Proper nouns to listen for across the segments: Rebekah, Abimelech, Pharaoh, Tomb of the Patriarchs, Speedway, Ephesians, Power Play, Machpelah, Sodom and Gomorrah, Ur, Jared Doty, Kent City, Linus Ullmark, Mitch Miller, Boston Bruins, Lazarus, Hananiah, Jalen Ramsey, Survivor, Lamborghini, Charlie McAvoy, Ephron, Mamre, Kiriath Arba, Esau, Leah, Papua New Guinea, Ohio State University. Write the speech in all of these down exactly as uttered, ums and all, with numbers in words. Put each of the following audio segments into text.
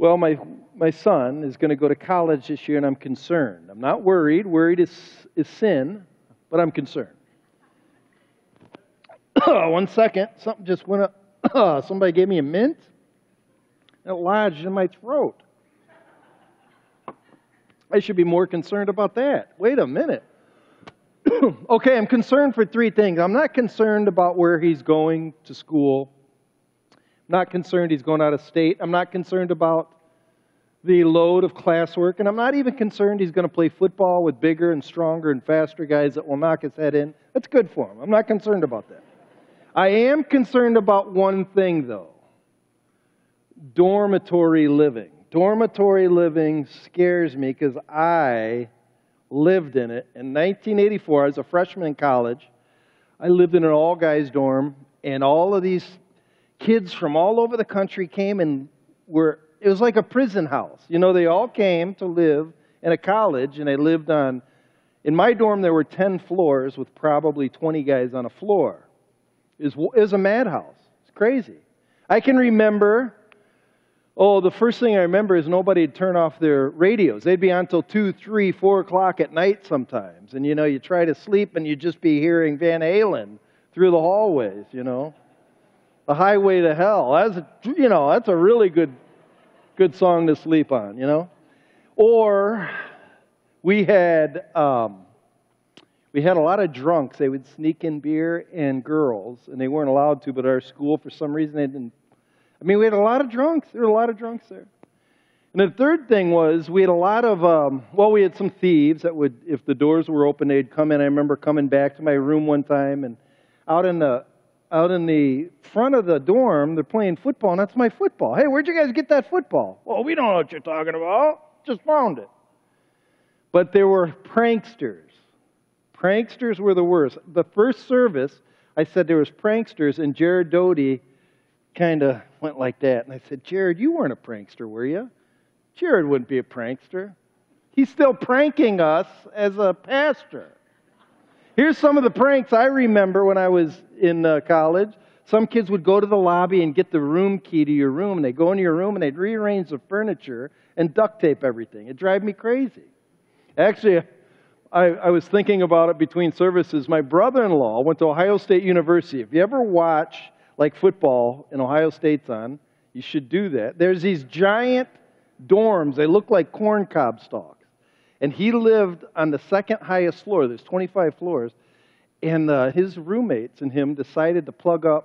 well, my, my son is going to go to college this year and I'm concerned. I'm not worried. Worried is, is sin, but I'm concerned. One second, something just went up. Somebody gave me a mint. It lodged in my throat. I should be more concerned about that. Wait a minute. Okay, I'm concerned for three things. I'm not concerned about where he's going to school. I'm not concerned he's going out of state. I'm not concerned about the load of classwork. And I'm not even concerned he's going to play football with bigger and stronger and faster guys that will knock his head in. That's good for him. I'm not concerned about that. I am concerned about one thing, though. Dormitory living. Dormitory living scares me because I lived in it. In nineteen eighty-four, I was a freshman in college. I lived in an all-guys dorm, and all of these kids from all over the country came and were, it was like a prison house. You know, they all came to live in a college, and they lived on, in my dorm there were ten floors with probably twenty guys on a floor. It was, it was a madhouse. It's crazy. I can remember... Oh, the first thing I remember is nobody would turn off their radios. They'd be on till two, three, four o'clock at night sometimes. And, you know, you try to sleep and you'd just be hearing Van Halen through the hallways, you know. The Highway to Hell. That's a, you know, that's a really good, good song to sleep on, you know. Or we had, um, we had a lot of drunks. They would sneak in beer and girls, and they weren't allowed to, but our school, for some reason, they didn't. I mean, we had a lot of drunks. There were a lot of drunks there. And the third thing was we had a lot of, um, well, we had some thieves that would, if the doors were open, they'd come in. I remember coming back to my room one time, and out in the out in the front of the dorm, they're playing football, and that's my football. Hey, where'd you guys get that football? Well, we don't know what you're talking about. Just found it. But there were pranksters. Pranksters were the worst. The first service, I said there was pranksters, and Jared Doty kind of went like that. And I said, Jared, you weren't a prankster, were you? Jared wouldn't be a prankster. He's still pranking us as a pastor. Here's some of the pranks I remember when I was in uh, college. Some kids would go to the lobby and get the room key to your room, and they'd go into your room, and they'd rearrange the furniture and duct tape everything. It'd drive me crazy. Actually, I, I was thinking about it between services. My brother-in-law went to Ohio State University. If you ever watch... like football in Ohio State's on, you should do that. There's these giant dorms. They look like corncob stalks. And he lived on the second highest floor. There's twenty-five floors. And uh, his roommates and him decided to plug up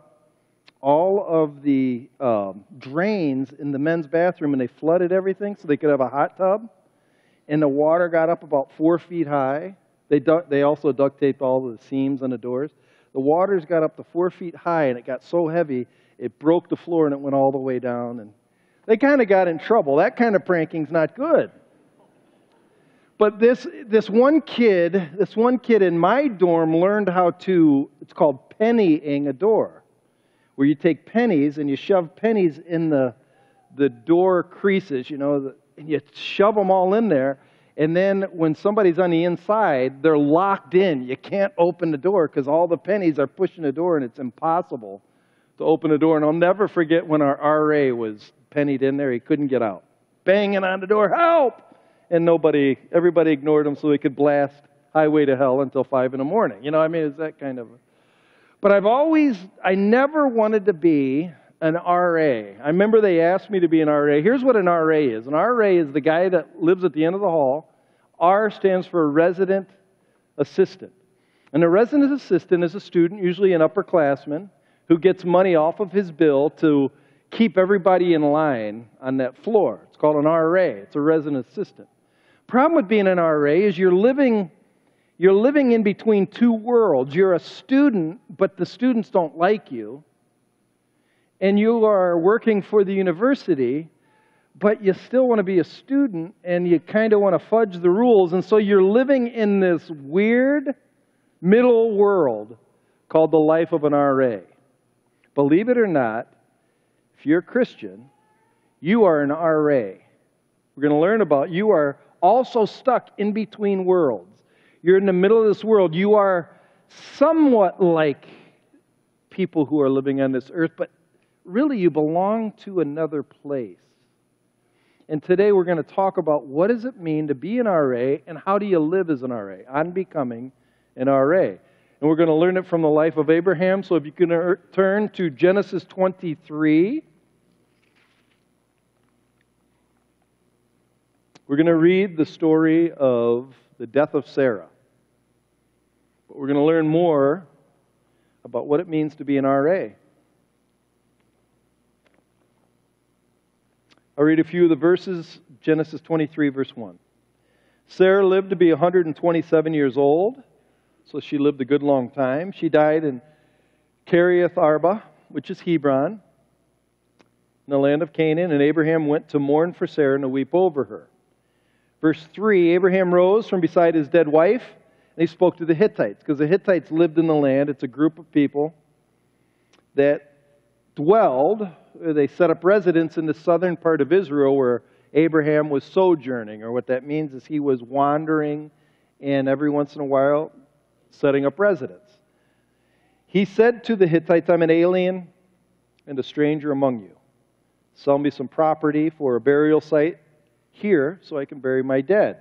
all of the um, drains in the men's bathroom, and they flooded everything so they could have a hot tub. And the water got up about four feet high. They, duct they also duct taped all the seams on the doors. The waters got up to four feet high, and it got so heavy, it broke the floor, and it went all the way down. And they kind of got in trouble. That kind of pranking's not good. But this, this one kid, this one kid in my dorm learned how to, it's called pennying a door, where you take pennies, and you shove pennies in the, the door creases, you know, the, and you shove them all in there. And then when somebody's on the inside, they're locked in. You can't open the door because all the pennies are pushing the door, and it's impossible to open the door. And I'll never forget when our R A was pennied in there. He couldn't get out. Banging on the door, help! And nobody, everybody ignored him so he could blast Highway to Hell until five in the morning. You know, I mean, it's that kind of... But I've always, I never wanted to be an R A. I remember they asked me to be an R A. Here's what an R A is. An R A is the guy that lives at the end of the hall. R stands for resident assistant. And a resident assistant is a student, usually an upperclassman, who gets money off of his bill to keep everybody in line on that floor. It's called an R A. It's a resident assistant. Problem with being an R A is you're living, you're living in between two worlds. You're a student, but the students don't like you. And you are working for the university, but you still want to be a student, and you kind of want to fudge the rules. And so you're living in this weird middle world called the life of an R A. Believe it or not, if you're a Christian, you are an R A. We're going to learn about you are also stuck in between worlds. You're in the middle of this world. You are somewhat like people who are living on this earth, but really, you belong to another place. And today we're going to talk about what does it mean to be an R A and how do you live as an R A on becoming an R A. And we're going to learn it from the life of Abraham. So if you can er- turn to Genesis twenty-three. We're going to read the story of the death of Sarah. But we're going to learn more about what it means to be an R A. I'll read a few of the verses. Genesis twenty-three, verse one. Sarah lived to be one hundred twenty-seven years old, so she lived a good long time. She died in Kiriath Arba, which is Hebron, in the land of Canaan, and Abraham went to mourn for Sarah and to weep over her. Verse three, Abraham rose from beside his dead wife, and he spoke to the Hittites, because the Hittites lived in the land. It's a group of people that dwelled, they set up residence in the southern part of Israel where Abraham was sojourning, or what that means is he was wandering and every once in a while setting up residence. He said to the Hittites, I'm an alien and a stranger among you. Sell me some property for a burial site here so I can bury my dead.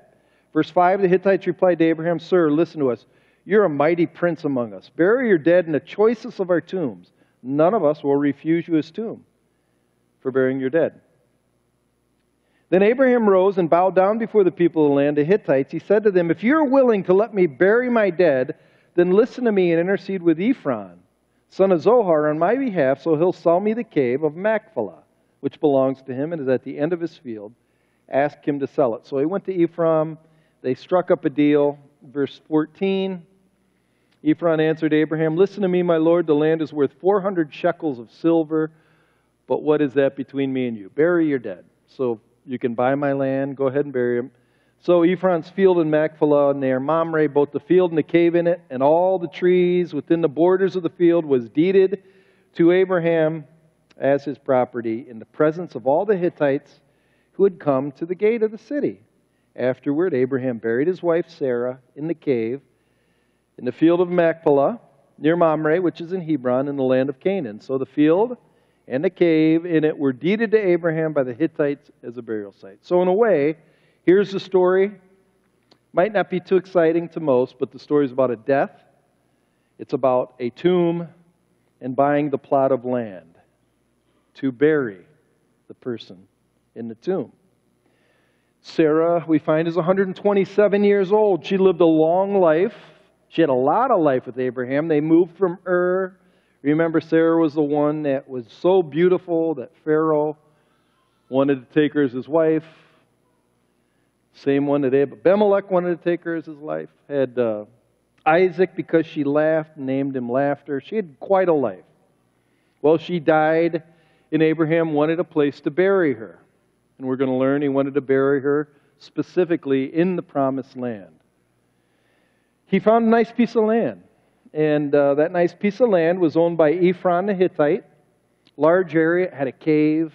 Verse five, the Hittites replied to Abraham, Sir, listen to us. You're a mighty prince among us. Bury your dead in the choicest of our tombs. None of us will refuse you his tomb for burying your dead. Then Abraham rose and bowed down before the people of the land, the Hittites. He said to them, If you're willing to let me bury my dead, then listen to me and intercede with Ephron, son of Zohar, on my behalf, so he'll sell me the cave of Machpelah, which belongs to him and is at the end of his field. Ask him to sell it. So he went to Ephron. They struck up a deal. Verse fourteen, Ephron answered Abraham, Listen to me, my lord, the land is worth four hundred shekels of silver, but what is that between me and you? Bury your dead. So you can buy my land, go ahead and bury him. So Ephron's field in Machpelah near Mamre, both the field and the cave in it, and all the trees within the borders of the field was deeded to Abraham as his property in the presence of all the Hittites who had come to the gate of the city. Afterward, Abraham buried his wife Sarah in the cave, in the field of Machpelah, near Mamre, which is in Hebron, in the land of Canaan. So the field and the cave in it were deeded to Abraham by the Hittites as a burial site. So in a way, here's the story. Might not be too exciting to most, but the story is about a death. It's about a tomb and buying the plot of land to bury the person in the tomb. Sarah, we find, is one hundred twenty-seven years old. She lived a long life. She had a lot of life with Abraham. They moved from Ur. Remember, Sarah was the one that was so beautiful that Pharaoh wanted to take her as his wife. Same one that Abimelech wanted to take her as his wife. Had uh, Isaac, because she laughed, named him Laughter. She had quite a life. Well, she died, and Abraham wanted a place to bury her. And we're going to learn he wanted to bury her specifically in the Promised Land. He found a nice piece of land, and uh, that nice piece of land was owned by Ephron the Hittite. Large area, it had a cave,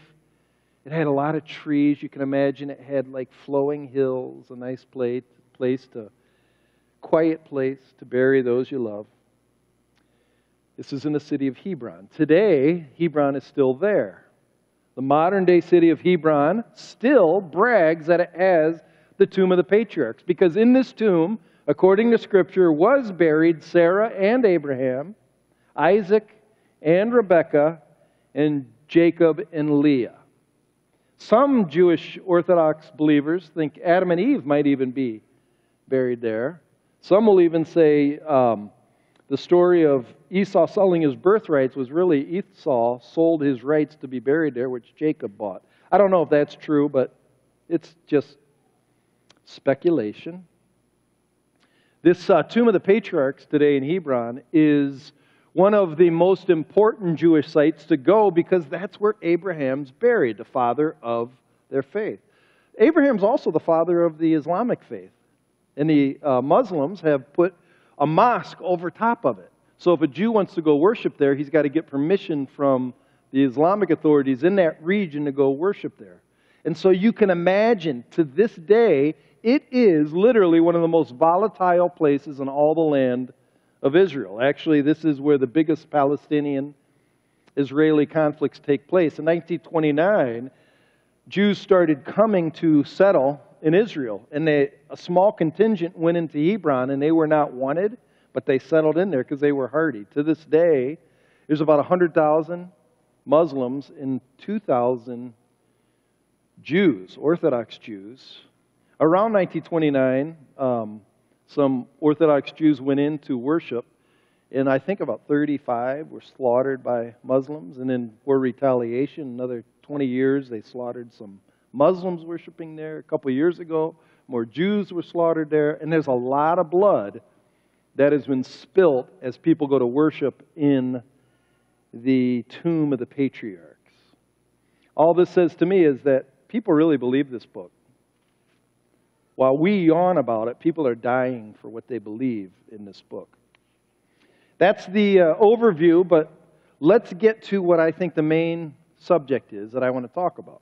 it had a lot of trees. You can imagine it had like flowing hills, a nice place, place to, quiet place to bury those you love. This is in the city of Hebron. Today, Hebron is still there. The modern-day city of Hebron still brags that it has the Tomb of the Patriarchs, because in this tomb, according to Scripture, was buried Sarah and Abraham, Isaac and Rebekah, and Jacob and Leah. Some Jewish Orthodox believers think Adam and Eve might even be buried there. Some will even say um, the story of Esau selling his birthrights was really Esau sold his rights to be buried there, which Jacob bought. I don't know if that's true, but it's just speculation. This uh, Tomb of the Patriarchs today in Hebron is one of the most important Jewish sites to go, because that's where Abraham's buried, the father of their faith. Abraham's also the father of the Islamic faith, and the uh, Muslims have put a mosque over top of it. So if a Jew wants to go worship there, he's got to get permission from the Islamic authorities in that region to go worship there. And so you can imagine, to this day, it is literally one of the most volatile places in all the land of Israel. Actually, this is where the biggest Palestinian-Israeli conflicts take place. In nineteen twenty-nine, Jews started coming to settle in Israel, and they, a small contingent went into Hebron, and they were not wanted, but they settled in there because they were hardy. To this day, there's about one hundred thousand Muslims and two thousand Jews, Orthodox Jews. Around nineteen twenty-nine, um, some Orthodox Jews went in to worship, and I think about thirty-five were slaughtered by Muslims, and then for retaliation, another twenty years, they slaughtered some Muslims worshiping there. A couple years ago, more Jews were slaughtered there, and there's a lot of blood that has been spilt as people go to worship in the Tomb of the Patriarchs. All this says to me is that people really believe this book. While we yawn about it, people are dying for what they believe in this book. That's the uh, overview, but let's get to what I think the main subject is that I want to talk about.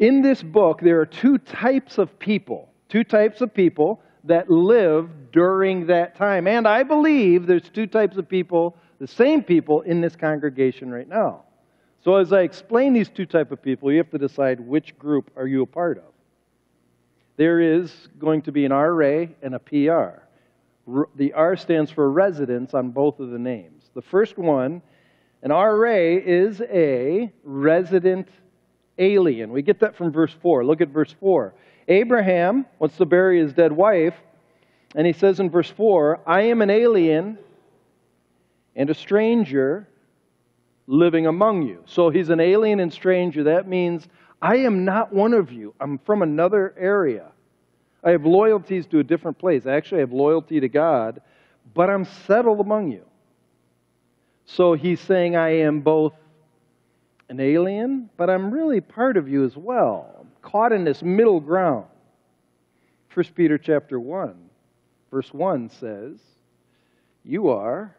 In this book, there are two types of people, two types of people that lived during that time. And I believe there's two types of people, the same people in this congregation right now. So as I explain these two types of people, you have to decide which group are you a part of. There is going to be an R A and a P R. The R stands for residence on both of the names. The first one, an R A is a resident alien. We get that from verse four. Look at verse four. Abraham wants to bury his dead wife, and he says in verse four, I am an alien and a stranger living among you. So he's an alien and stranger. That means I am not one of you. I'm from another area. I have loyalties to a different place. I actually have loyalty to God, but I'm settled among you. So he's saying I am both an alien, but I'm really part of you as well. I'm caught in this middle ground. First Peter chapter one, verse one says, you are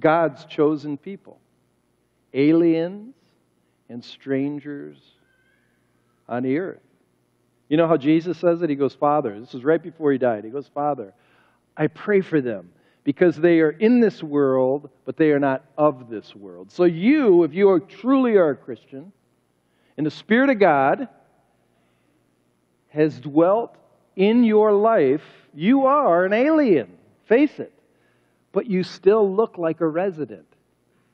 God's chosen people, aliens and strangers on the earth. You know how Jesus says it? He goes, Father, this is right before he died. He goes, Father, I pray for them, because they are in this world, but they are not of this world. So you, if you are, truly are a Christian, and the Spirit of God has dwelt in your life, you are an alien, face it. But you still look like a resident.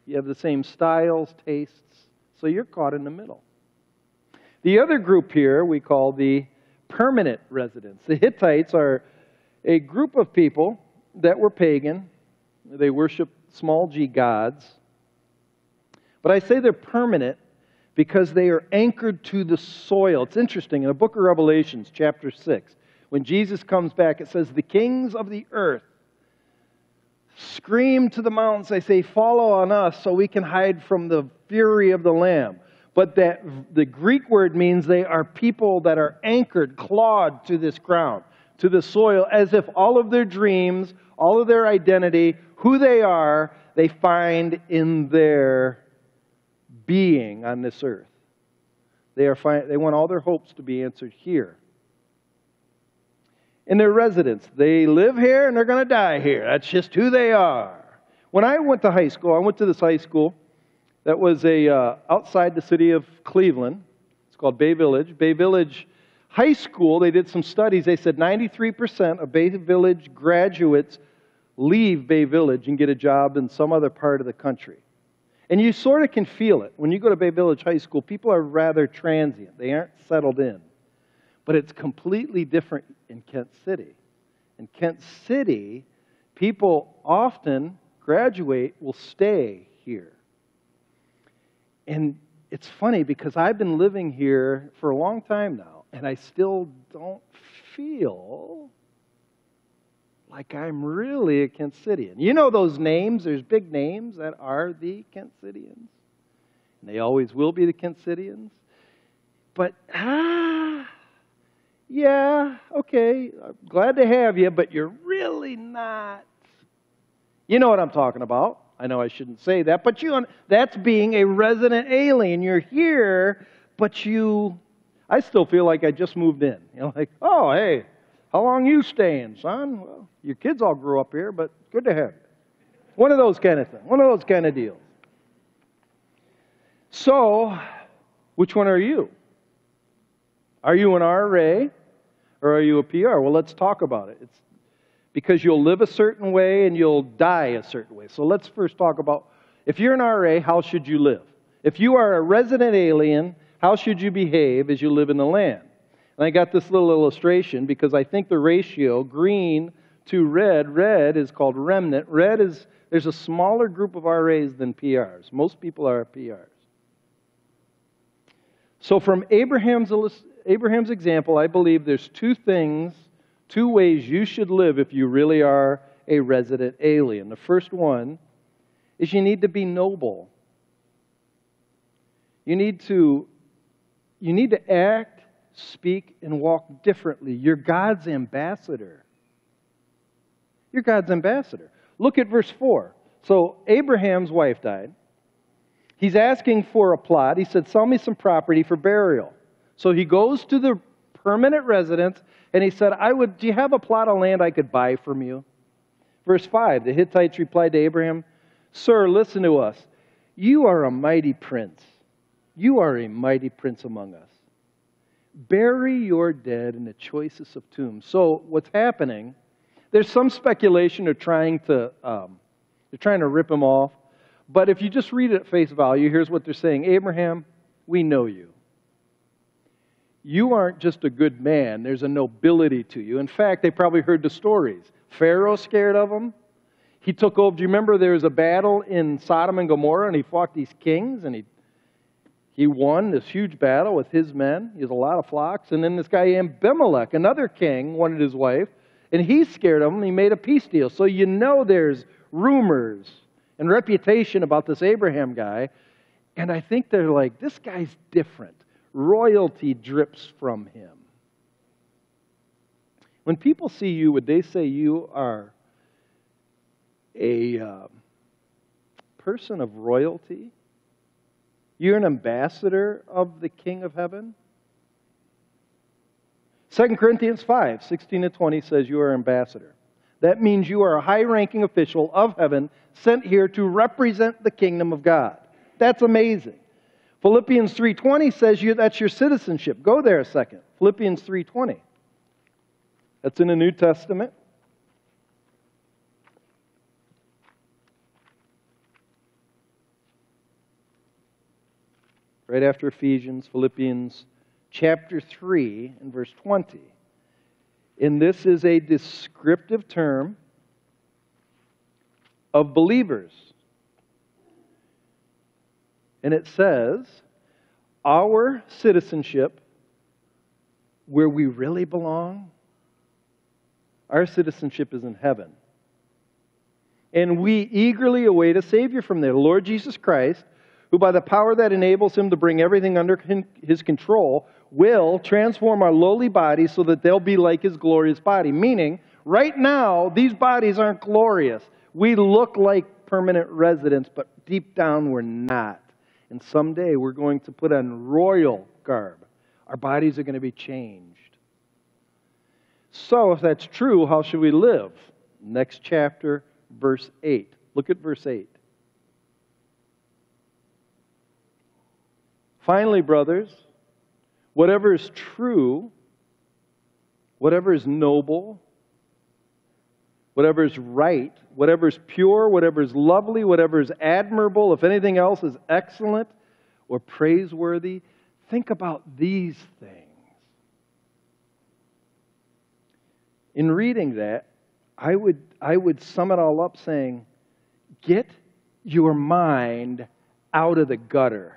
You have the same styles, tastes, so you're caught in the middle. The other group here we call the permanent residents. The Hittites are a group of people that were pagan. They worship small g gods. But I say they're permanent because they are anchored to the soil. It's interesting. In the book of Revelations, chapter six, when Jesus comes back, it says, the kings of the earth scream to the mountains. They say, follow on us so we can hide from the fury of the Lamb. But that the Greek word means they are people that are anchored, clawed to this ground, to the soil, as if all of their dreams, all of their identity, who they are, they find in their being on this earth. They are find, they want all their hopes to be answered here. In their residence, they live here and they're going to die here. That's just who they are. When I went to high school, I went to this high school that was a uh, outside the city of Cleveland. It's called Bay Village. Bay Village High School, they did some studies. They said ninety-three percent of Bay Village graduates leave Bay Village and get a job in some other part of the country. And you sort of can feel it. When you go to Bay Village High School, people are rather transient. They aren't settled in. But it's completely different in Kent City. In Kent City, people often graduate, will stay here. And it's funny because I've been living here for a long time now. And I still don't feel like I'm really a Kent Cityan. You know those names, there's big names that are the Kent Cityans. And they always will be the Kent Cityans. But, ah, yeah, okay, I'm glad to have you, but you're really not. You know what I'm talking about. I know I shouldn't say that, but you, that's being a resident alien. You're here, but you... I still feel like I just moved in. You know, like, oh, hey, how long you staying, son? Well, your kids all grew up here, but good to have you. One of those kind of things, one of those kind of deals. So Which one are you? Are you an R A or are you a P R? Well, let's talk about it. It's because you'll live a certain way and you'll die a certain way. So let's first talk about, if you're an R A, how should you live? If you are a resident alien, how should you behave as you live in the land? And I got this little illustration because I think the ratio, green to red, red is called remnant. Red is, there's a smaller group of R As than P Rs. Most people are P Rs. So from Abraham's, Abraham's example, I believe there's two things, two ways you should live if you really are a resident alien. The first one is you need to be noble. You need to, you need to act, speak, and walk differently. You're God's ambassador. You're God's ambassador. Look at verse four. So Abraham's wife died. He's asking for a plot. He said, sell me some property for burial. So he goes to the permanent residence, and he said, I would, do you have a plot of land I could buy from you? Verse five, the Hittites replied to Abraham, sir, listen to us. You are a mighty prince. You are a mighty prince among us. Bury your dead in the choicest of tombs. So what's happening, there's some speculation they're trying to, um, they're trying to rip him off. But if you just read it at face value, here's what they're saying. Abraham, we know you. You aren't just a good man. There's a nobility to you. In fact, they probably heard the stories. Pharaoh scared of him. He took over. Do you remember there was a battle in Sodom and Gomorrah, and he fought these kings, and he, he won this huge battle with his men. He has a lot of flocks. And then this guy Abimelech, another king, wanted his wife, and he scared of him. He made a peace deal. So you know there's rumors and reputation about this Abraham guy. And I think they're like, this guy's different. Royalty drips from him. When people see you, would they say you are a uh, person of royalty? You're an ambassador of the King of Heaven? Second Corinthians five, sixteen to twenty says you are an ambassador. That means you are a high-ranking official of heaven sent here to represent the kingdom of God. That's amazing. Philippians three twenty says you, that's your citizenship. Go there a second. Philippians three twenty. That's in the New Testament. Right after Ephesians, Philippians chapter three and verse twenty. And this is a descriptive term of believers. And it says, our citizenship, where we really belong, our citizenship is in heaven. And we eagerly await a Savior from there, the Lord Jesus Christ, who by the power that enables him to bring everything under his control, will transform our lowly bodies so that they'll be like his glorious body. Meaning, right now, these bodies aren't glorious. We look like permanent residents, but deep down we're not. And someday we're going to put on royal garb. Our bodies are going to be changed. So, if that's true, how should we live? Next chapter, verse eight. Look at verse eight. Finally, brothers, whatever is true, whatever is noble, whatever is right, whatever is pure, whatever is lovely, whatever is admirable, if anything else is excellent or praiseworthy, think about these things. In reading that, I would, I would sum it all up saying, get your mind out of the gutter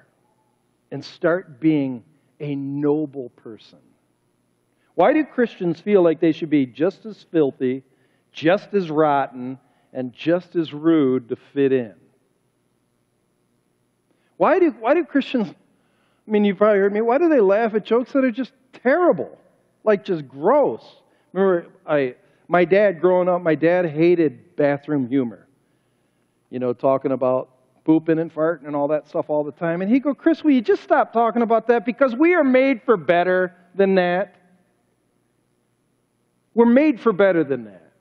and start being a noble person. Why do Christians feel like they should be just as filthy, just as rotten, and just as rude to fit in? Why do, why do Christians, I mean, you've probably heard me, why do they laugh at jokes that are just terrible, like just gross? Remember, I, my dad growing up, my dad hated bathroom humor. You know, talking about pooping and farting and all that stuff all the time. And he'd go, Chris, will you just stop talking about that? Because we are made for better than that. We're made for better than that.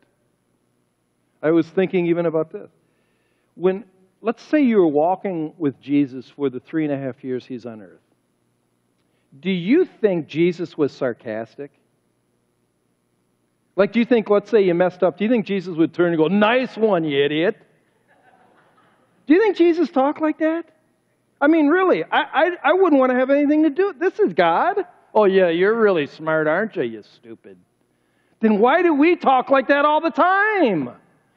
I was thinking even about this. When, let's say you were walking with Jesus for the three and a half years he's on earth. do you think Jesus was sarcastic? Like, do you think, let's say you messed up, do you think Jesus would turn and go, nice one, you idiot? Do you think Jesus talked like that? I mean, really, I, I, I wouldn't want to have anything to do. This is God. Oh, yeah, you're really smart, aren't you, you stupid? Then why do we talk like that all the time?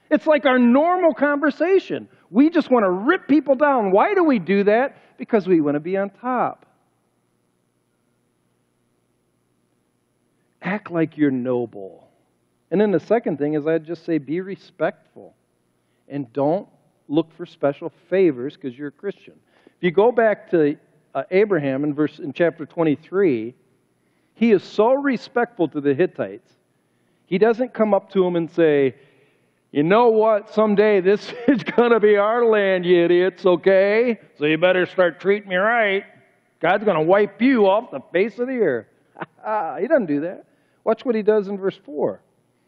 It's like our normal conversation. We just want to rip people down. Why do we do that? Because we want to be on top. Act like you're noble. And then the second thing is I'd just say be respectful. And don't look for special favors because you're a Christian. If you go back to uh, Abraham in, verse, in chapter twenty-three, he is so respectful to the Hittites. He doesn't come up to him and say, you know what, someday this is going to be our land, you idiots, okay? So you better start treating me right. God's going to wipe you off the face of the earth. He doesn't do that. Watch what he does in verse four.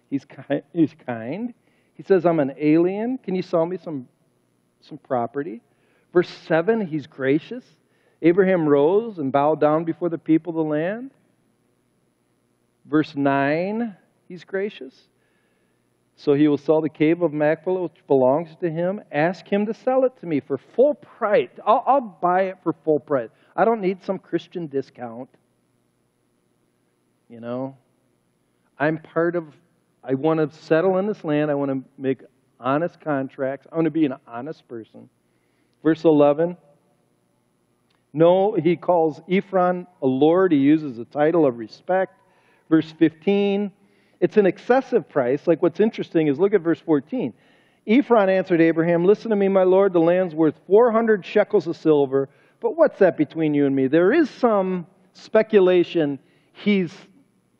He's kind. He's kind. He says, I'm an alien. Can you sell me some, some property? Verse seven, he's gracious. Abraham rose and bowed down before the people of the land. Verse nine, he's gracious. So he will sell the cave of Machpelah, which belongs to him. Ask him to sell it to me for full price. I'll, I'll buy it for full price. I don't need some Christian discount. You know, I'm part of, I want to settle in this land. I want to make honest contracts. I want to be an honest person. Verse eleven. No, he calls Ephron a lord. He uses a title of respect. Verse fifteen. It's an excessive price. Like, what's interesting is, look at verse fourteen. Ephron answered Abraham, listen to me, my lord, the land's worth four hundred shekels of silver, but what's that between you and me? There is some speculation he's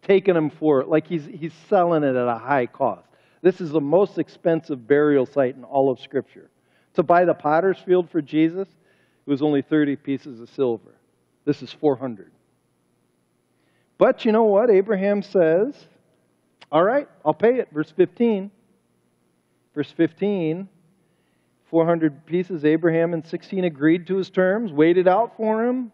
taking him for it, like he's, he's selling it at a high cost. This is the most expensive burial site in all of Scripture. To buy the potter's field for Jesus, it was only thirty pieces of silver. This is four hundred. But you know what? Abraham says, all right, I'll pay it. Verse fifteen. Verse fifteen, four hundred pieces. Abraham and sixteen agreed to his terms, waited out for him,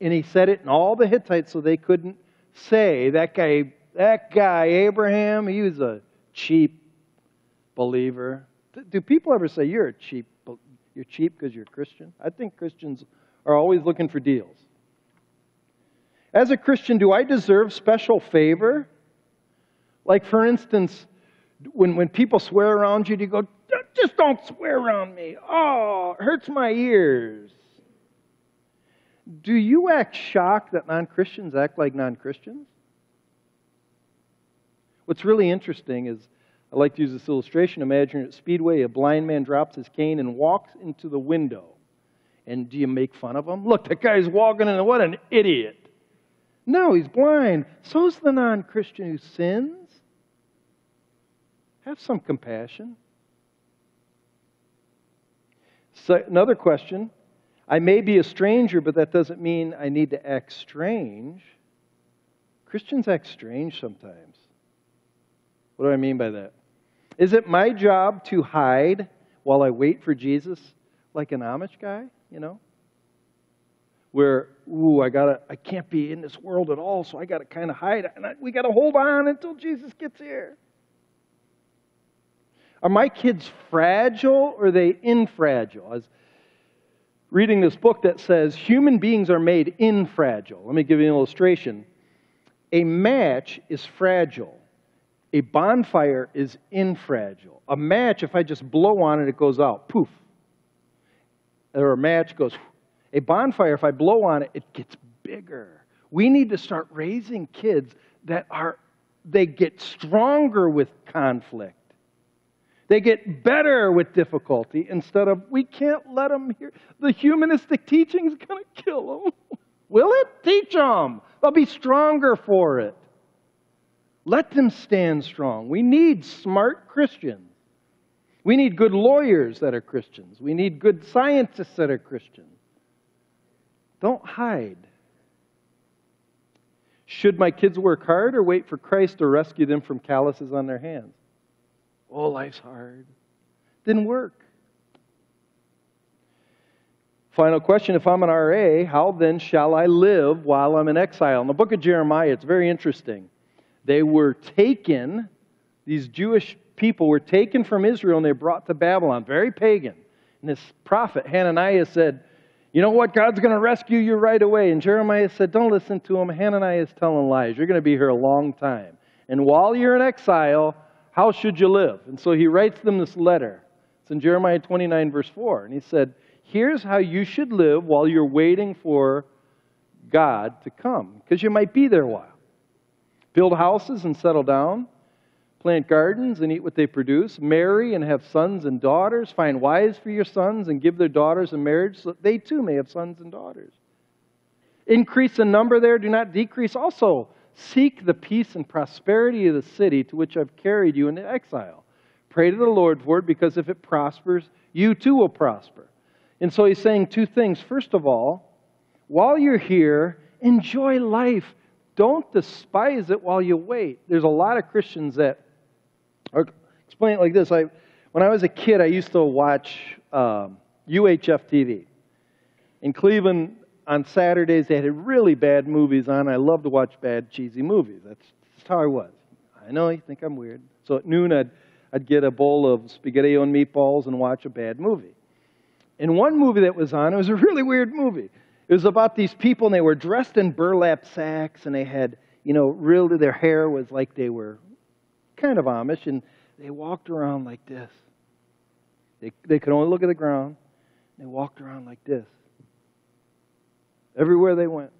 and he said it in all the Hittites so they couldn't say, that guy, that guy Abraham, he was a cheap believer. Do people ever say, you're a cheap, you're cheap because you're a Christian? I think Christians are always looking for deals. As a Christian, do I deserve special favor? Like, for instance, when, when people swear around you, do you go, just don't swear around me. Oh, it hurts my ears. Do you act shocked that non-Christians act like non-Christians? What's really interesting is, I like to use this illustration. Imagine at Speedway, a blind man drops his cane and walks into the window. And do you make fun of him? Look, that guy's walking in, what an idiot. No, he's blind. So's the non-Christian who sins. Have some compassion. So, another question. I may be a stranger, but that doesn't mean I need to act strange. Christians act strange sometimes. What do I mean by that? Is it my job to hide while I wait for Jesus like an Amish guy, you know? Where, ooh, I gotta, I can't be in this world at all, so I got to kind of hide. And I, we got to hold on until Jesus gets here. Are my kids fragile or are they infragile? I was reading this book that says human beings are made infragile. Let me give you an illustration. A match is fragile. A bonfire is infragile. A match, if I just blow on it, it goes out. Poof. Or a match goes. A bonfire, if I blow on it, it gets bigger. We need to start raising kids that are, they get stronger with conflict. They get better with difficulty instead of, we can't let them hear. The humanistic teaching is going to kill them. Will it? Teach them. They'll be stronger for it. Let them stand strong. We need smart Christians. We need good lawyers that are Christians. We need good scientists that are Christians. Don't hide. Should my kids work hard or wait for Christ to rescue them from calluses on their hands? Oh, life's hard. Didn't work. Final question, if I'm an R A, how then shall I live while I'm in exile? In the book of Jeremiah, it's very interesting. They were taken, these Jewish people were taken from Israel and they brought to Babylon, very pagan. And this prophet, Hananiah, said, you know what, God's going to rescue you right away. And Jeremiah said, don't listen to him. Hananiah is telling lies. You're going to be here a long time. And while you're in exile, how should you live? And so he writes them this letter. It's in Jeremiah twenty-nine, verse four. And he said, here's how you should live while you're waiting for God to come. Because you might be there a while. Build houses and settle down. Plant gardens and eat what they produce. Marry and have sons and daughters. Find wives for your sons and give their daughters in marriage so that they too may have sons and daughters. Increase in number there, do not decrease. Also, seek the peace and prosperity of the city to which I've carried you into exile. Pray to the Lord for it, because if it prospers, you too will prosper. And so he's saying two things. First of all, while you're here, enjoy life. Don't despise it while you wait. There's a lot of Christians that Or explain it like this. I, when I was a kid, I used to watch um, U H F T V. In Cleveland, on Saturdays, they had really bad movies on. I loved to watch bad, cheesy movies. That's, that's how I was. I know, you think I'm weird. So at noon, I'd, I'd get a bowl of spaghetti and meatballs and watch a bad movie. And one movie that was on, it was a really weird movie. It was about these people, and they were dressed in burlap sacks, and they had, you know, really their hair was like they were kind of Amish, and they walked around like this. They, they could only look at the ground. They walked around like this. Everywhere they went,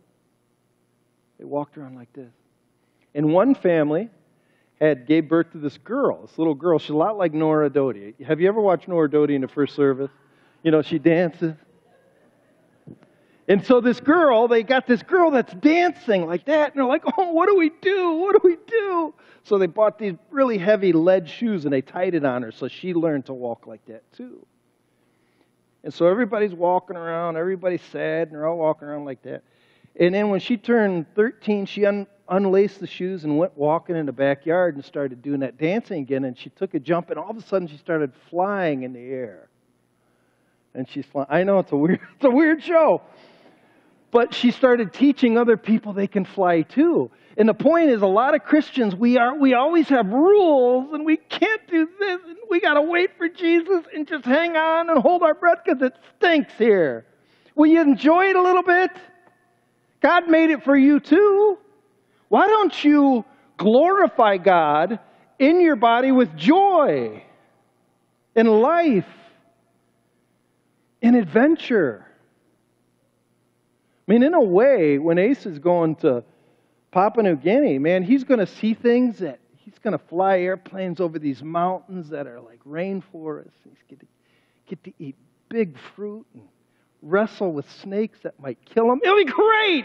they walked around like this. And one family had gave birth to this girl, this little girl. She's a lot like Nora Doty. Have you ever watched Nora Doty in the first service? You know, she dances. And so this girl, they got this girl that's dancing like that. And they're like, oh, what do we do? What do we do? So they bought these really heavy lead shoes and they tied it on her. So she learned to walk like that too. And so everybody's walking around. Everybody's sad and they're all walking around like that. And then when she turned thirteen, she un unlaced the shoes and went walking in the backyard and started doing that dancing again. And she took a jump and all of a sudden she started flying in the air. And she's flying. I know, it's a weird, it's a weird show. But she started teaching other people they can fly too. And the point is, a lot of Christians, we are we always have rules, and we can't do this, and we got to wait for Jesus and just hang on and hold our breath because it stinks here. Will you enjoy it a little bit? God made it for you too. Why don't you glorify God in your body with joy and life and adventure? I mean, in a way, when Ace is going to Papua New Guinea, man, he's going to see things that he's going to fly airplanes over these mountains that are like rainforests. He's going to get to eat big fruit and wrestle with snakes that might kill him. It'll be great!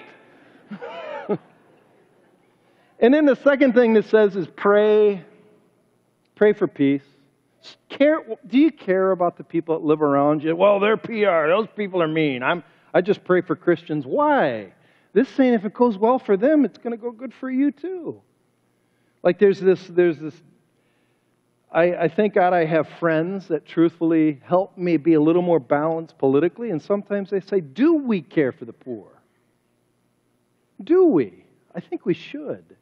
And then the second thing that says is pray. Pray for peace. Care, do you care about the people that live around you? Well, they're P R. Those people are mean. I'm... I just pray for Christians. Why? This saying, if it goes well for them, it's going to go good for you too. Like there's this, there's this, I, I thank God I have friends that truthfully help me be a little more balanced politically. And sometimes they say, do we care for the poor? Do we? I think we should.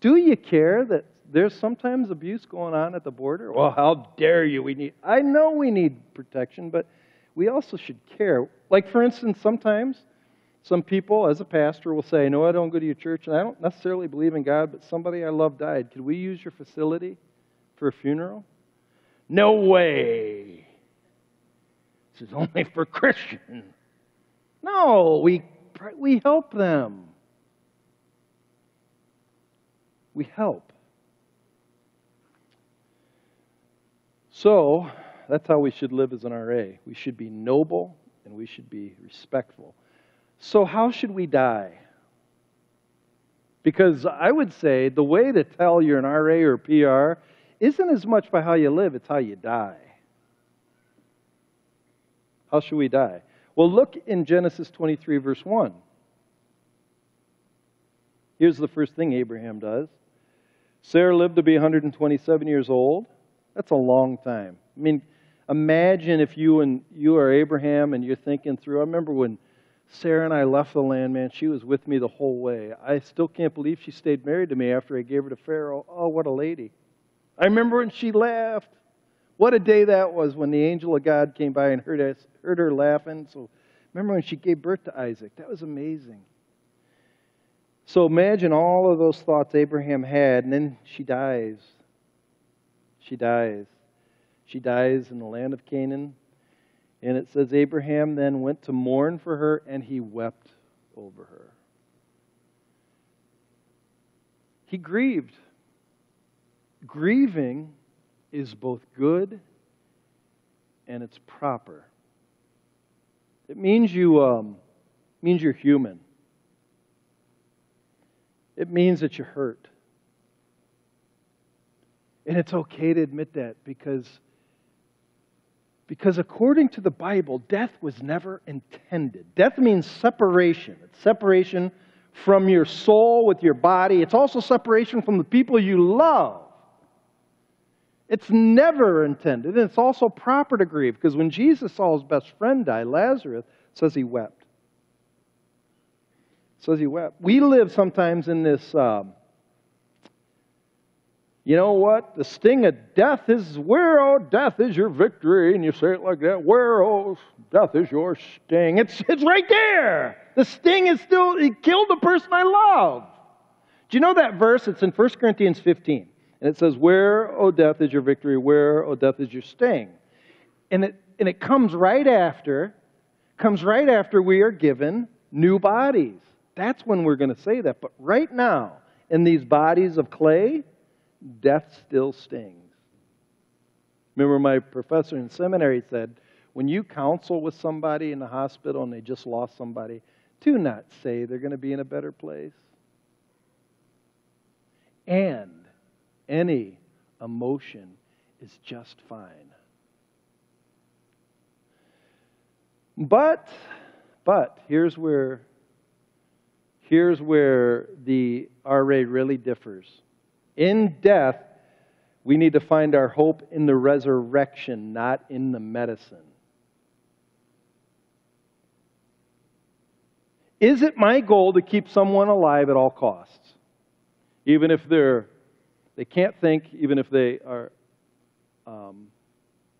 Do you care that there's sometimes abuse going on at the border? Well, how dare you? We need, I know we need protection, but we also should care. Like, for instance, sometimes some people, as a pastor, will say, no, I don't go to your church, and I don't necessarily believe in God, but somebody I love died. Could we use your facility for a funeral? No way. This is only for Christians. No, we, we help them. We help. So that's how we should live as an R A. We should be noble and we should be respectful. So how should we die? Because I would say the way to tell you're an R A or P R isn't as much by how you live, it's how you die. How should we die? Well, look in Genesis twenty-three, verse one. Here's the first thing Abraham does. Sarah lived to be one hundred twenty-seven years old. That's a long time. I mean, Imagine if you and you are Abraham and you're thinking through. I remember when Sarah and I left the land, man, she was with me the whole way. I still can't believe she stayed married to me after I gave her to Pharaoh. Oh, what a lady. I remember when she laughed. What a day that was when the angel of God came by and heard, us, heard her laughing. So remember when she gave birth to Isaac. That was amazing. So imagine all of those thoughts Abraham had, and then she dies. She dies. She dies in the land of Canaan. And it says, Abraham then went to mourn for her, and he wept over her. He grieved. Grieving is both good and it's proper. It means you um, means you're human. It means that you hurt. And it's okay to admit that because Because according to the Bible, death was never intended. Death means separation. It's separation from your soul with your body. It's also separation from the people you love. It's never intended. And it's also proper to grieve. Because when Jesus saw his best friend die, Lazarus, it says he wept. It says he wept. We live sometimes in this, um, you know what? The sting of death is, where, oh, death is your victory. And you say it like that. Where, oh, death is your sting. It's, it's right there. The sting is still, it killed the person I love. Do you know that verse? It's in First Corinthians fifteen. And it says, where, oh, death is your victory. Where, oh, death is your sting. And it, and it comes right after, comes right after we are given new bodies. That's when we're going to say that. But right now, in these bodies of clay, death still stings. Remember, my professor in seminary said, when you counsel with somebody in the hospital and they just lost somebody, do not say they're going to be in a better place. And any emotion is just fine. But, but here's where, here's where the R A really differs. In death, we need to find our hope in the resurrection, not in the medicine. Is it my goal to keep someone alive at all costs? Even if they're, they can't think, even if they are, um,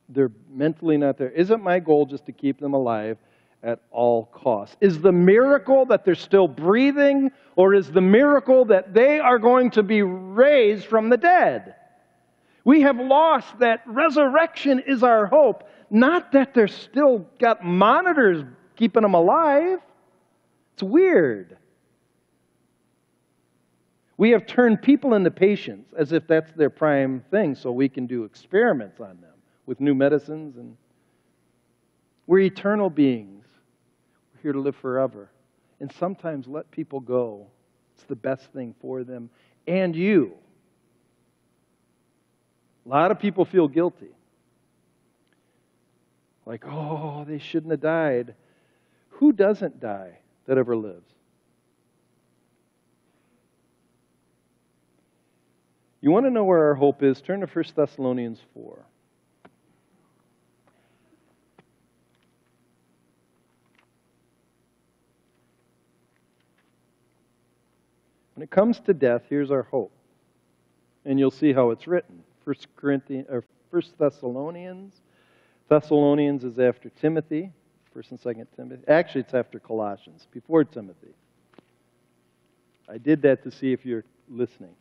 they're mentally not there. Is it my goal just to keep them alive at all costs? Is the miracle that they're still breathing, or is the miracle that they are going to be raised from the dead? We have lost that resurrection is our hope, not that they're still got monitors keeping them alive. It's weird. We have turned people into patients as if that's their prime thing, so we can do experiments on them with new medicines. And we're eternal beings. Here to live forever. And sometimes let people go. It's the best thing for them and you. A lot of people feel guilty. Like, oh, they shouldn't have died. Who doesn't die that ever lives? You want to know where our hope is? Turn to First Thessalonians four. When it comes to death, here's our hope. And you'll see how it's written. First Corinthians, or First Thessalonians. Thessalonians is after Timothy. First and Second Timothy. Actually, it's after Colossians, before Timothy. I did that to see if you're listening.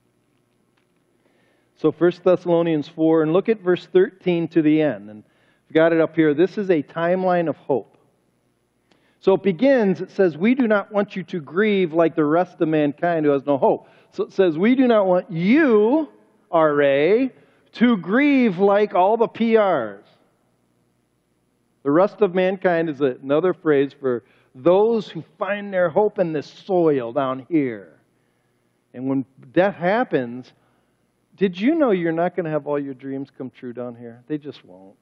So First Thessalonians four, and look at verse thirteen to the end. And I've got it up here. This is a timeline of hope. So it begins, it says, we do not want you to grieve like the rest of mankind who has no hope. So it says, we do not want you, R A, to grieve like all the P Rs. The rest of mankind is another phrase for those who find their hope in this soil down here. And when death happens, did you know you're not going to have all your dreams come true down here? They just won't.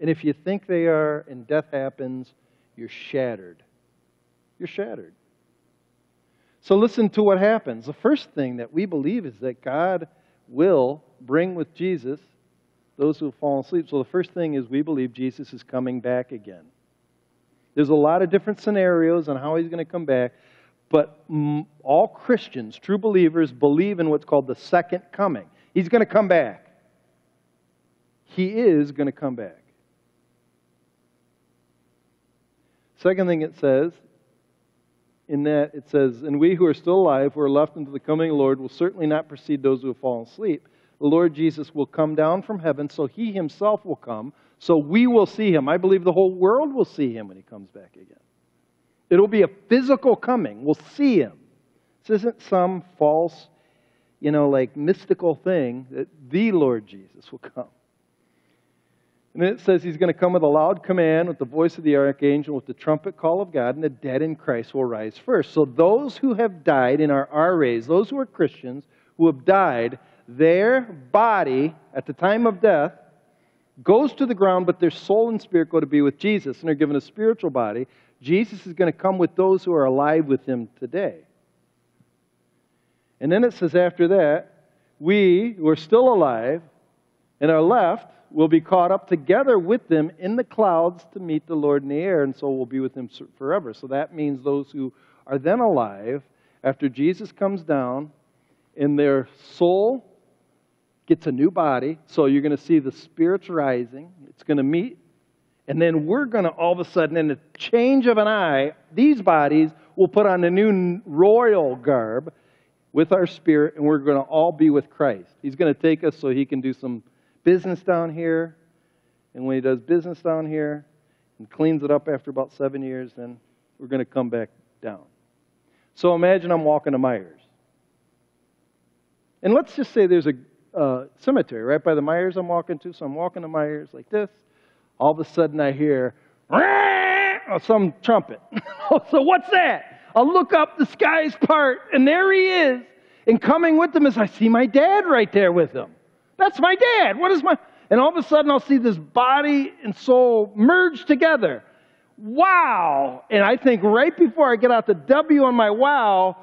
And if you think they are and death happens, you're shattered. You're shattered. So listen to what happens. The first thing that we believe is that God will bring with Jesus those who have fallen asleep. So the first thing is we believe Jesus is coming back again. There's a lot of different scenarios on how he's going to come back, but all Christians, true believers, believe in what's called the second coming. He's going to come back. He is going to come back. Second thing it says, in that it says, and we who are still alive, who are left until the coming of the Lord, will certainly not precede those who have fallen asleep. The Lord Jesus will come down from heaven, so he himself will come, so we will see him. I believe the whole world will see him when he comes back again. It'll be a physical coming. We'll see him. This isn't some false, you know, like mystical thing that the Lord Jesus will come. And then it says he's going to come with a loud command, with the voice of the archangel, with the trumpet call of God, and the dead in Christ will rise first. So those who have died in our R As, those who are Christians, who have died, their body at the time of death goes to the ground, but their soul and spirit go to be with Jesus, and they're given a spiritual body. Jesus is going to come with those who are alive with him today. And then it says after that, we who are still alive and are left will be caught up together with them in the clouds to meet the Lord in the air, and so we'll be with him forever. So that means those who are then alive, after Jesus comes down, and their soul gets a new body, so you're going to see the spirits rising, it's going to meet, and then we're going to all of a sudden, in a change of an eye, these bodies will put on the new royal garb with our spirit, and we're going to all be with Christ. He's going to take us so he can do some business down here, and when he does business down here and cleans it up after about seven years, then we're going to come back down. So imagine I'm walking to Myers. And let's just say there's a uh, cemetery right by the Myers I'm walking to, so I'm walking to Myers like this. All of a sudden I hear some trumpet. So what's that? I'll look up the sky's part, and there he is. And coming with him is I see my dad right there with him. That's my dad. What is my... And all of a sudden, I'll see this body and soul merge together. Wow! And I think right before I get out the W on my wow,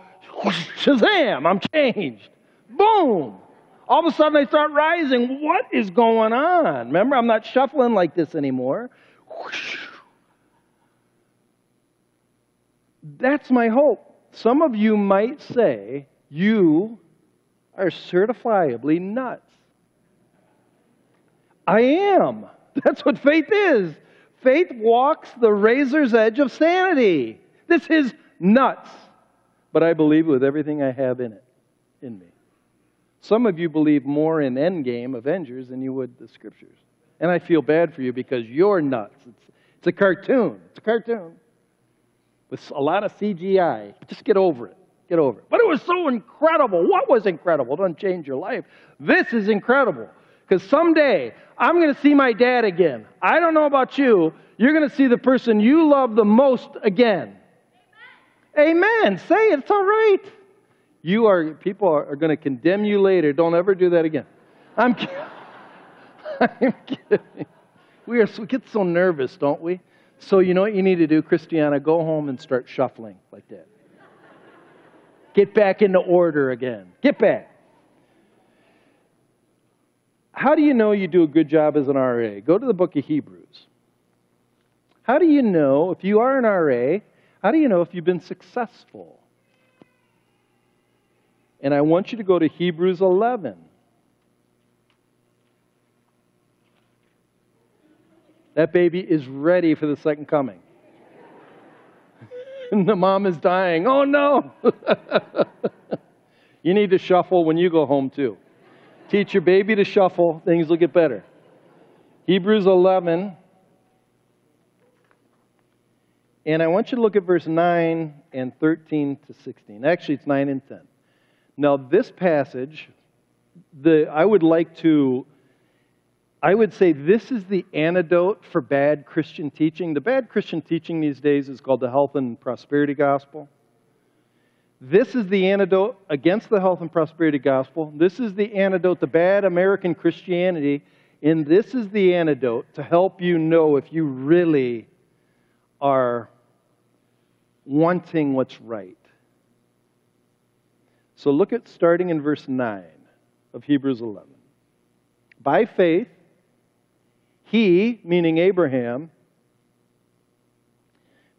shazam, I'm changed. Boom! All of a sudden, I start rising. What is going on? Remember, I'm not shuffling like this anymore. That's my hope. Some of you might say you are certifiably nuts. I am. That's what faith is. Faith walks the razor's edge of sanity. This is nuts. But I believe with everything I have in it, in me. Some of you believe more in Endgame Avengers than you would the Scriptures. And I feel bad for you because you're nuts. It's, it's a cartoon. It's a cartoon. With a lot of C G I. Just get over it. Get over it. But it was so incredible. What was incredible? It doesn't change your life. This is incredible. Because someday, I'm going to see my dad again. I don't know about you. You're going to see the person you love the most again. Amen. Amen. Say it. It's all right. You are, people are, are going to condemn you later. Don't ever do that again. I'm kidding. I'm kidding. We, are, we get so nervous, don't we? So you know what you need to do, Christiana? Go home and start shuffling like that. Get back into order again. Get back. How do you know you do a good job as an R A? Go to the book of Hebrews. How do you know, if you are an R A, how do you know if you've been successful? And I want you to go to Hebrews eleven. That baby is ready for the second coming. And the mom is dying. Oh, no! You need to shuffle when you go home, too. Teach your baby to shuffle, things will get better. Hebrews eleven. And I want you to look at verse nine and thirteen to sixteen. Actually, it's nine and ten. Now, this passage, the I would like to, I would say this is the antidote for bad Christian teaching. The bad Christian teaching these days is called the health and prosperity gospel. This is the antidote against the health and prosperity gospel. This is the antidote to bad American Christianity. And this is the antidote to help you know if you really are wanting what's right. So look at starting in verse nine of Hebrews eleven. By faith, He, meaning Abraham,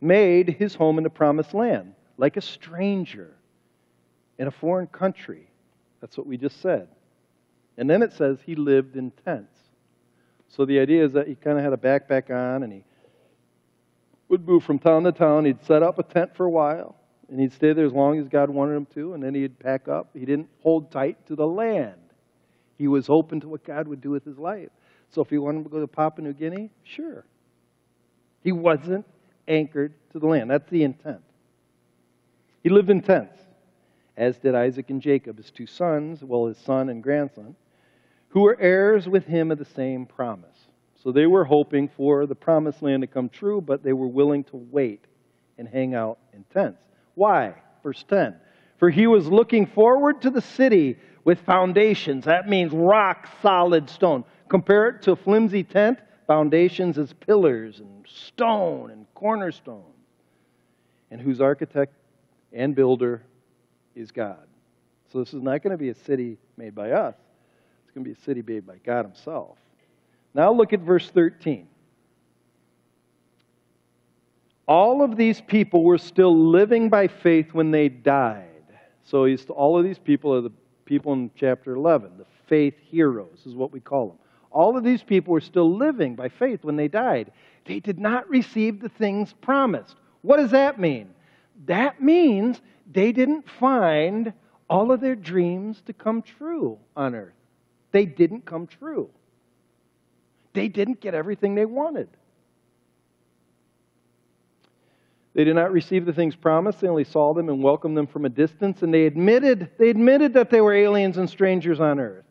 made his home in the promised land, like a stranger in a foreign country. That's what we just said. And then it says he lived in tents. So the idea is that he kind of had a backpack on, and he would move from town to town. He'd set up a tent for a while, and he'd stay there as long as God wanted him to, and then he'd pack up. He didn't hold tight to the land. He was open to what God would do with his life. So if he wanted to go to Papua New Guinea, sure. He wasn't anchored to the land. That's the intent. He lived in tents, as did Isaac and Jacob, his two sons, well, his son and grandson, who were heirs with him of the same promise. So they were hoping for the promised land to come true, but they were willing to wait and hang out in tents. Why? Verse ten. For he was looking forward to the city with foundations. That means rock solid stone. Compare it to a flimsy tent. Foundations as pillars and stone and cornerstone, and whose architect and builder is God. So this is not going to be a city made by us. It's going to be a city made by God himself. Now look at verse thirteen. All of these people were still living by faith when they died. So all of these people are the people in chapter eleven, the faith heroes is what we call them. All of these people were still living by faith when they died. They did not receive the things promised. What does that mean? That means they didn't find all of their dreams to come true on earth. They didn't come true. They didn't get everything they wanted. They did not receive the things promised. They only saw them and welcomed them from a distance. And they admitted, they admitted that they were aliens and strangers on earth.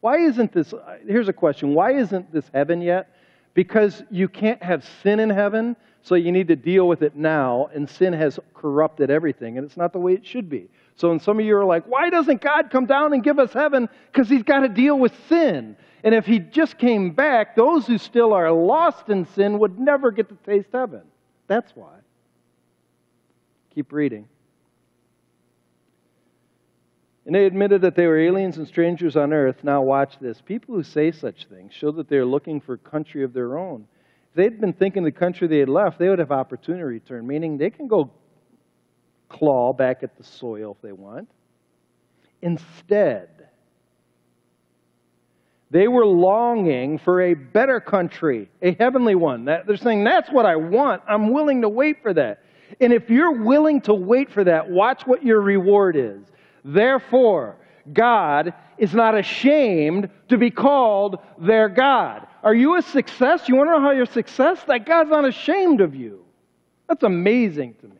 Why isn't this, here's a question, why isn't this heaven yet? Because you can't have sin in heaven, so you need to deal with it now, and sin has corrupted everything, and it's not the way it should be. So and some of you are like, why doesn't God come down and give us heaven? Because he's got to deal with sin. And if he just came back, those who still are lost in sin would never get to taste heaven. That's why. Keep reading. And they admitted that they were aliens and strangers on earth. Now watch this. People who say such things show that they're looking for a country of their own. If they'd been thinking the country they had left, they would have opportunity to return, meaning they can go claw back at the soil if they want. Instead, they were longing for a better country, a heavenly one. They're saying, that's what I want. I'm willing to wait for that. And if you're willing to wait for that, watch what your reward is. Therefore, God is not ashamed to be called their God. Are you a success? You want to know how you're a success? That God's not ashamed of you. That's amazing to me.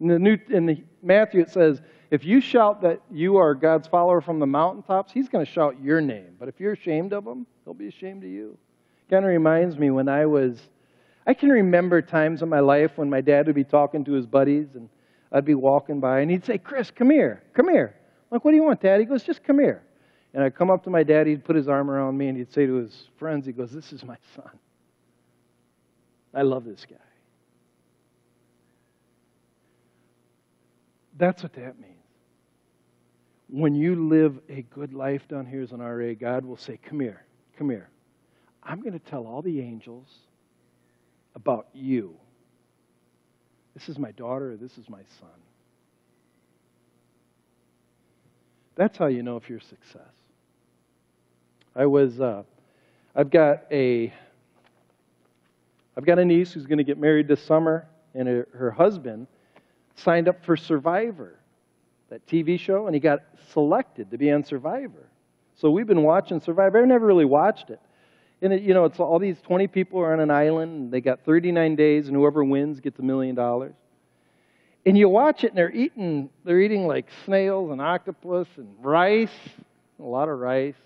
In, the New, in the Matthew it says, if you shout that you are God's follower from the mountaintops, he's going to shout your name. But if you're ashamed of him, he'll be ashamed of you. Kind of reminds me when I was, I can remember times in my life when my dad would be talking to his buddies and I'd be walking by and he'd say, Chris, come here, come here. I'm like, what do you want, Dad? He goes, just come here. And I'd come up to my dad, he'd put his arm around me, and he'd say to his friends, he goes, this is my son. I love this guy. That's what that means. When you live a good life down here as an R A, God will say, come here, come here. I'm going to tell all the angels about you. This is my daughter, this is my son. That's how you know if you're a success. I was, uh, I've got a, I've got a niece who's going to get married this summer, and her, her husband signed up for Survivor, that T V show, and he got selected to be on Survivor. So we've been watching Survivor. I've never really watched it. And, it, you know, it's all these twenty people are on an island, and they got thirty-nine days, and whoever wins gets a million dollars. And you watch it, and they're eating, they're eating like snails and octopus and rice, a lot of rice,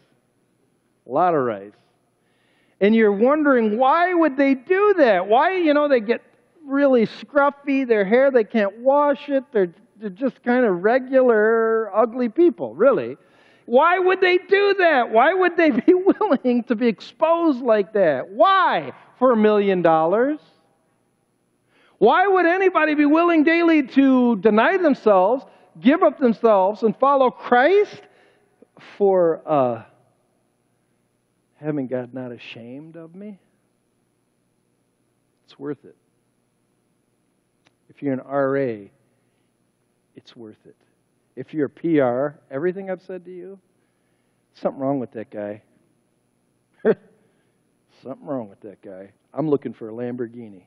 a lot of rice. And you're wondering, why would they do that? Why, you know, they get really scruffy, their hair, they can't wash it, they're, they're just kind of regular, ugly people, really. Why would they do that? Why would they be willing to be exposed like that? Why? For a million dollars? Why would anybody be willing daily to deny themselves, give up themselves, and follow Christ for uh, having God not ashamed of me? it's worth it. If you're an R A, it's worth it. If you're a P R, everything I've said to you, something wrong with that guy. Something wrong with that guy. I'm looking for a Lamborghini.